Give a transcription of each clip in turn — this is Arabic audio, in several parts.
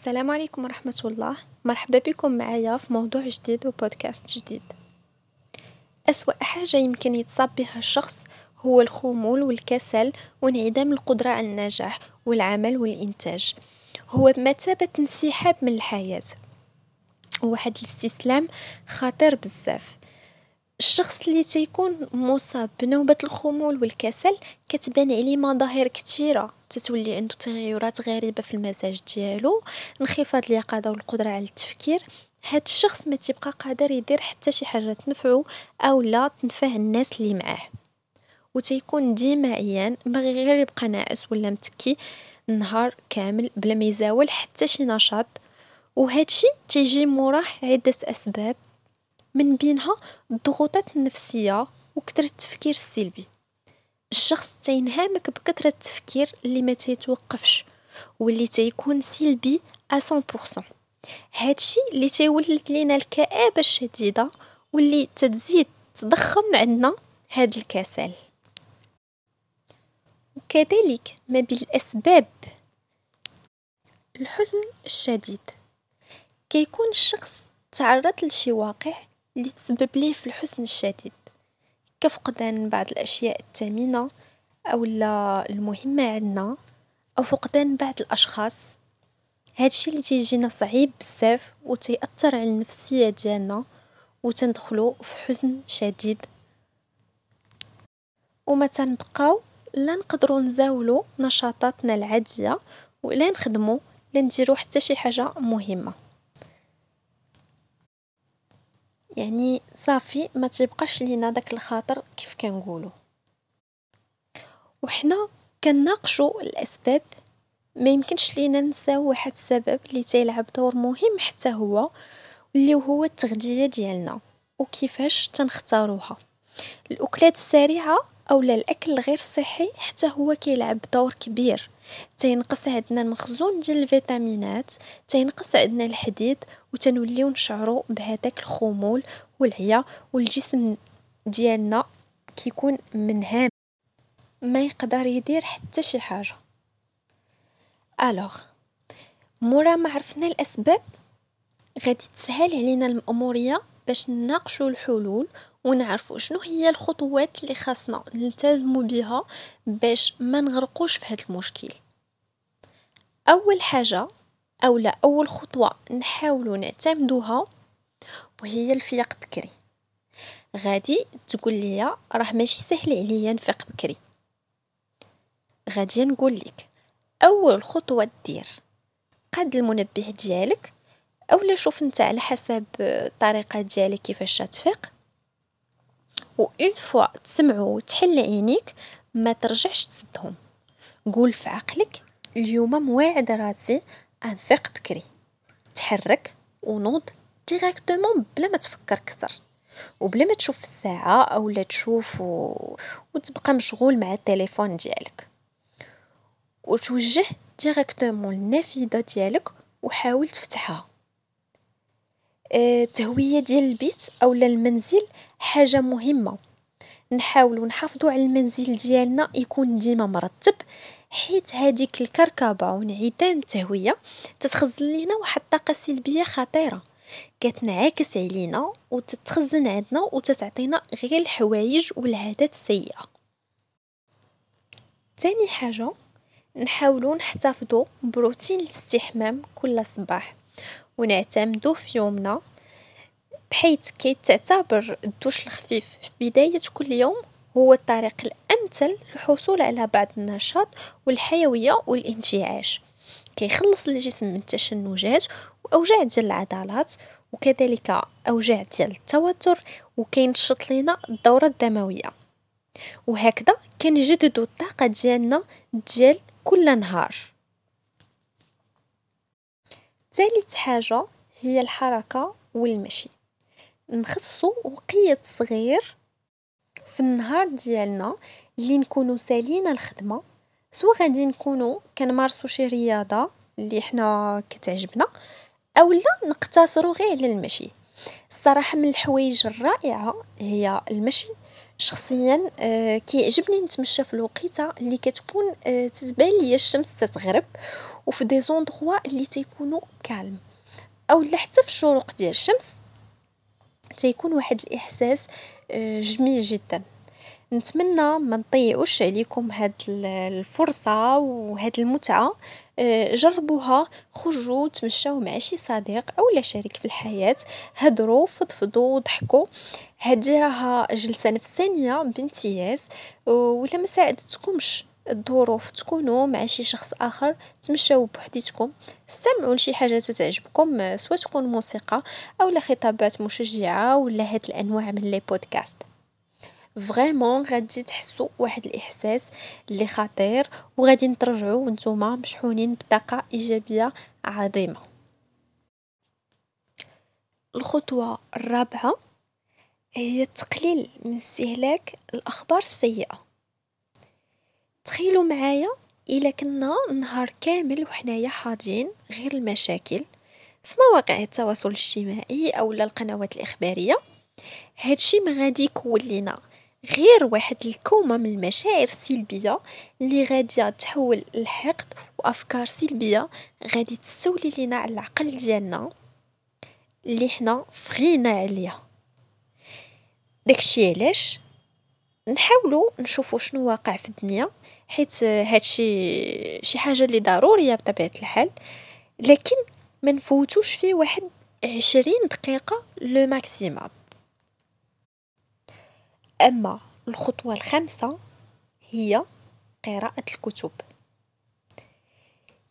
السلام عليكم ورحمة الله. مرحبا بكم معايا في موضوع جديد وبودكاست جديد. أسوأ حاجة يمكن يتصاب بها الشخص هو الخمول والكسل وانعدام القدرة على النجاح والعمل والإنتاج. هو بمثابة انسحاب من الحياة، وواحد الاستسلام خطير بزاف. الشخص اللي تيكون مصاب بنوبة الخمول والكسل كتبان عليه مظاهر كثيرة، تتولي عنده تغيرات غريبة في المزاج ديالو، انخفاض اليقظة والقدرة على التفكير. هاد الشخص ما تيبقى قادر يدير حتى شي حاجة تنفعه او لا تنفع الناس اللي معاه، وتيكون ديما عيان، ما غير يبقى ناعس ولا متكي نهار كامل بلا ما يزاول حتى شي نشاط. وهادشي تيجي موراه عدة اسباب، من بينها الضغوطات النفسية وكثرة التفكير السلبي. الشخص تينهمك بكثرة التفكير اللي ما تيتوقفش واللي تيكون سلبي 100%. هادشي اللي تيولد لينا الكآبة الشديدة واللي تزيد تضخم عندنا هاد الكسل. وكذلك ما بالأسباب الحزن الشديد. كيكون الشخص تعرض لشي واقع اللي تسبب ليه في الحزن الشديد، كفقدان بعض الأشياء الثمينة أو المهمة عندنا، أو فقدان بعض الأشخاص. هادشي اللي تيجينا صعيب بزاف وتيأثر على النفسية ديالنا وتندخلو في حزن شديد، وما تنبقاو لا نقدروا نزاولو نشاطاتنا العادية ولا نخدمو لا نديرو حتى شي حاجة مهمة. يعني صافي ما تبقاش لينا داك الخاطر كيف كنقولوا. وحنا كنناقشوا الاسباب، ما يمكنش لينا نساو واحد السبب اللي تيلعب دور مهم حتى هو، اللي هو التغذيه ديالنا وكيفاش تنختاروها. الاكلات السريعه او الاكل الغير صحي حتى هو كيلعب دور كبير، تينقص عندنا المخزون ديال الفيتامينات، تينقص عندنا الحديد، وتنوليو نشعروا بهذاك الخمول والعيا، والجسم ديالنا كيكون منهام ما يقدر يدير حتى شي حاجه. الوغ مورا ما عرفنا الاسباب غادي تسهل علينا الاموريه باش نناقشوا الحلول ونعرفوا شنو هي الخطوات اللي خاصنا نلتزموا بها باش ما نغرقوش في هذا المشكل. اول حاجه اول خطوه نحاولوا نعتمدوها وهي الفياق بكري. غادي تقول لي راه ماشي سهل عليا نفيق بكري، غادي نقول لك اول خطوه دير قد المنبه ديالك، اولا شوف انت على حسب الطريقه ديالك كيفاش تفيق، وإن فوا تسمعو وتحل عينيك ما ترجعش تسدهم. قول في عقلك اليوم مواعد راسي انفيق بكري، تحرك ونوض ديريكتومون بلا ما تفكر كثر وبلا ما تشوف الساعه اولا تشوف وتبقى مشغول مع التليفون ديالك، وتوجه ديريكتومون النافذه ديالك وحاول تفتحها. التهويه ديال البيت اولا المنزل حاجه مهمه، نحاولوا نحافظوا على المنزل ديالنا يكون ديما مرتب، حيت هذيك الكركبه وانعدام التهويه تتخزن لينا واحد الطاقه سلبيه خطيره، كتنعكس علينا وتتخزن عندنا وتتعطينا غير الحوايج والعادات السيئه. ثاني حاجه نحاولوا نحتفظوا بروتين الاستحمام كل صباح ونعتمدوه في يومنا، بحيث كيتعتبر الدوش الخفيف في بداية كل يوم هو الطريق الأمثل للحصول على بعض النشاط والحيوية والانتعاش، كيخلص الجسم من التشنجات وأوجاع ديال العضلات وكذلك أوجاع ديال التوتر، وكينشط لنا الدورة الدموية، وهكذا كنجددوا الطاقة ديالنا ديال كل نهار. ثالث حاجة هي الحركة والمشي، نخصو وقيت صغير في النهار ديالنا اللي نكونوا سالينا الخدمة، سواء غادي نكونوا كنمارسوا شي رياضة اللي حنا كتعجبنا او لا نقتصروا غير على المشي. الصراحة من الحوايج الرائعة هي المشي. شخصيا كيعجبني نتمشى في الوقيته اللي كتكون تتبان ليا الشمس تتغرب وفي دي زوندغوا اللي تيكونوا كالم او حتى في الشروق ديال الشمس تيكون واحد الاحساس جميل جدا. نتمنى ما نضيعوش عليكم هاد الفرصه وهاد المتعه، جربوها، خرجوا تمشاو مع شي صديق اولا شريك في الحياه، هضروا، فضفضوا، ضحكوا. هادي راها جلسه نفسانيه بامتياز. ولا ما ساعدتكمش الظروف تكونوا مع شي شخص اخر، تمشاو بوحديتكم، استمعوا لشي حاجه تعجبكم، سواء تكون موسيقى اولا خطابات مشجعه ولا هاد الانواع من لي بودكاست. فريمون غادي تحسوا واحد الاحساس اللي خطير، وغادي نترجعوا وانتوما مشحونين بطاقه ايجابيه عظيمه. الخطوه الرابعه هي التقليل من استهلاك الاخبار السيئه. تخيلوا معايا الا كنا نهار كامل وحنايا حاضين غير المشاكل في مواقع التواصل الاجتماعي او القنوات الاخباريه، هادشي ما غادي يكون لينا غير واحد الكومه من المشاعر السلبيه اللي غادي تحول الحقد وافكار سلبيه غادي تستولي لينا على العقل ديالنا اللي حنا فغينا عليها. داكشي علاش نحاولوا نشوفوا شنو واقع في الدنيا، حيت هادشي شي حاجه اللي ضروريه بطبيعه الحال، لكن ما نفوتوش فيه واحد 20 دقيقه لو ماكسيموم. اما الخطوه الخامسه هي قراءه الكتب.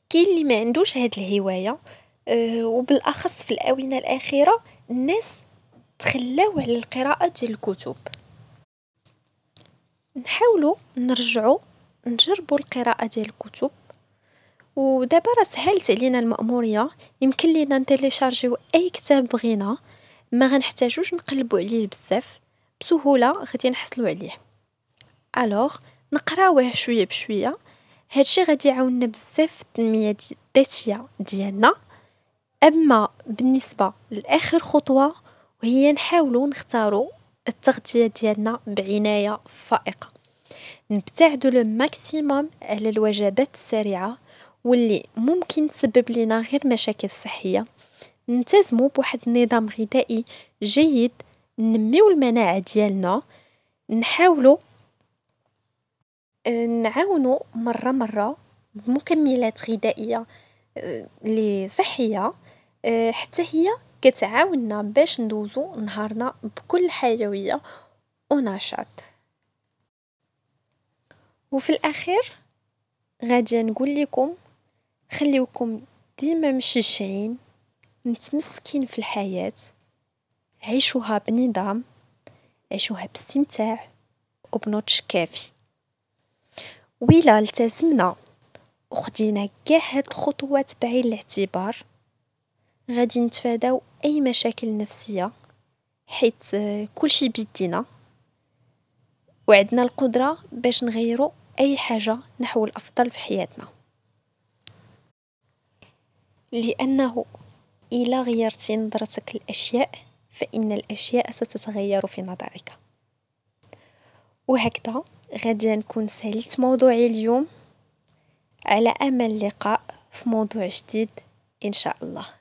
كاين اللي ما عندوش هاد الهوايه، وبالاخص في الاونه الاخيره الناس تخلاو على القراءه ديال الكتب. نحاولوا نرجعوا نجربوا القراءه ديال الكتب، ودابا راه سهلت علينا المأموريه، يمكن لينا نتيليشارجيو اي كتاب بغينا، ما غنحتاجوش نقلبوا عليه بزاف، بسهوله غادي نحصلوا عليه. الوغ نقراوه شويه بشويه، هادشي غادي يعاوننا بزاف في التنميه الذاتيه ديالنا. اما بالنسبه لاخر خطوه وهي نحاولوا نختاروا التغذيه ديالنا بعنايه فائقه، نبتعدوا لو ماكسيموم على الوجبات السريعه واللي ممكن تسبب لنا غير مشاكل صحيه، نلتزموا بواحد النظام غذائي جيد، ننميو المناعه ديالنا، نحاولوا نعاونوا مره مره بمكملات غذائيه اللي صحيه، حتى هي كتعاوننا باش ندوزو نهارنا بكل حيويه ونشاط. وفي الاخير غادي نقول لكم خليوكم ديما مشجعين، متمسكين في الحياه، عيشوها بنظام، عيشوها باستمتاع وبنضج كافي. وإلا التزمنا وخدينا كاع هاد الخطوات بعين الاعتبار غادي نتفاداو اي مشاكل نفسيه، حيت كلشي بيدينا وعندنا القدره باش نغيروا اي حاجه نحو الافضل في حياتنا، لانه الا غيرتي نظرتك للاشياء فان الاشياء ستتغير في نظرك. وهكذا غادي نكون سهلت موضوعي اليوم، على امل اللقاء في موضوع جديد ان شاء الله.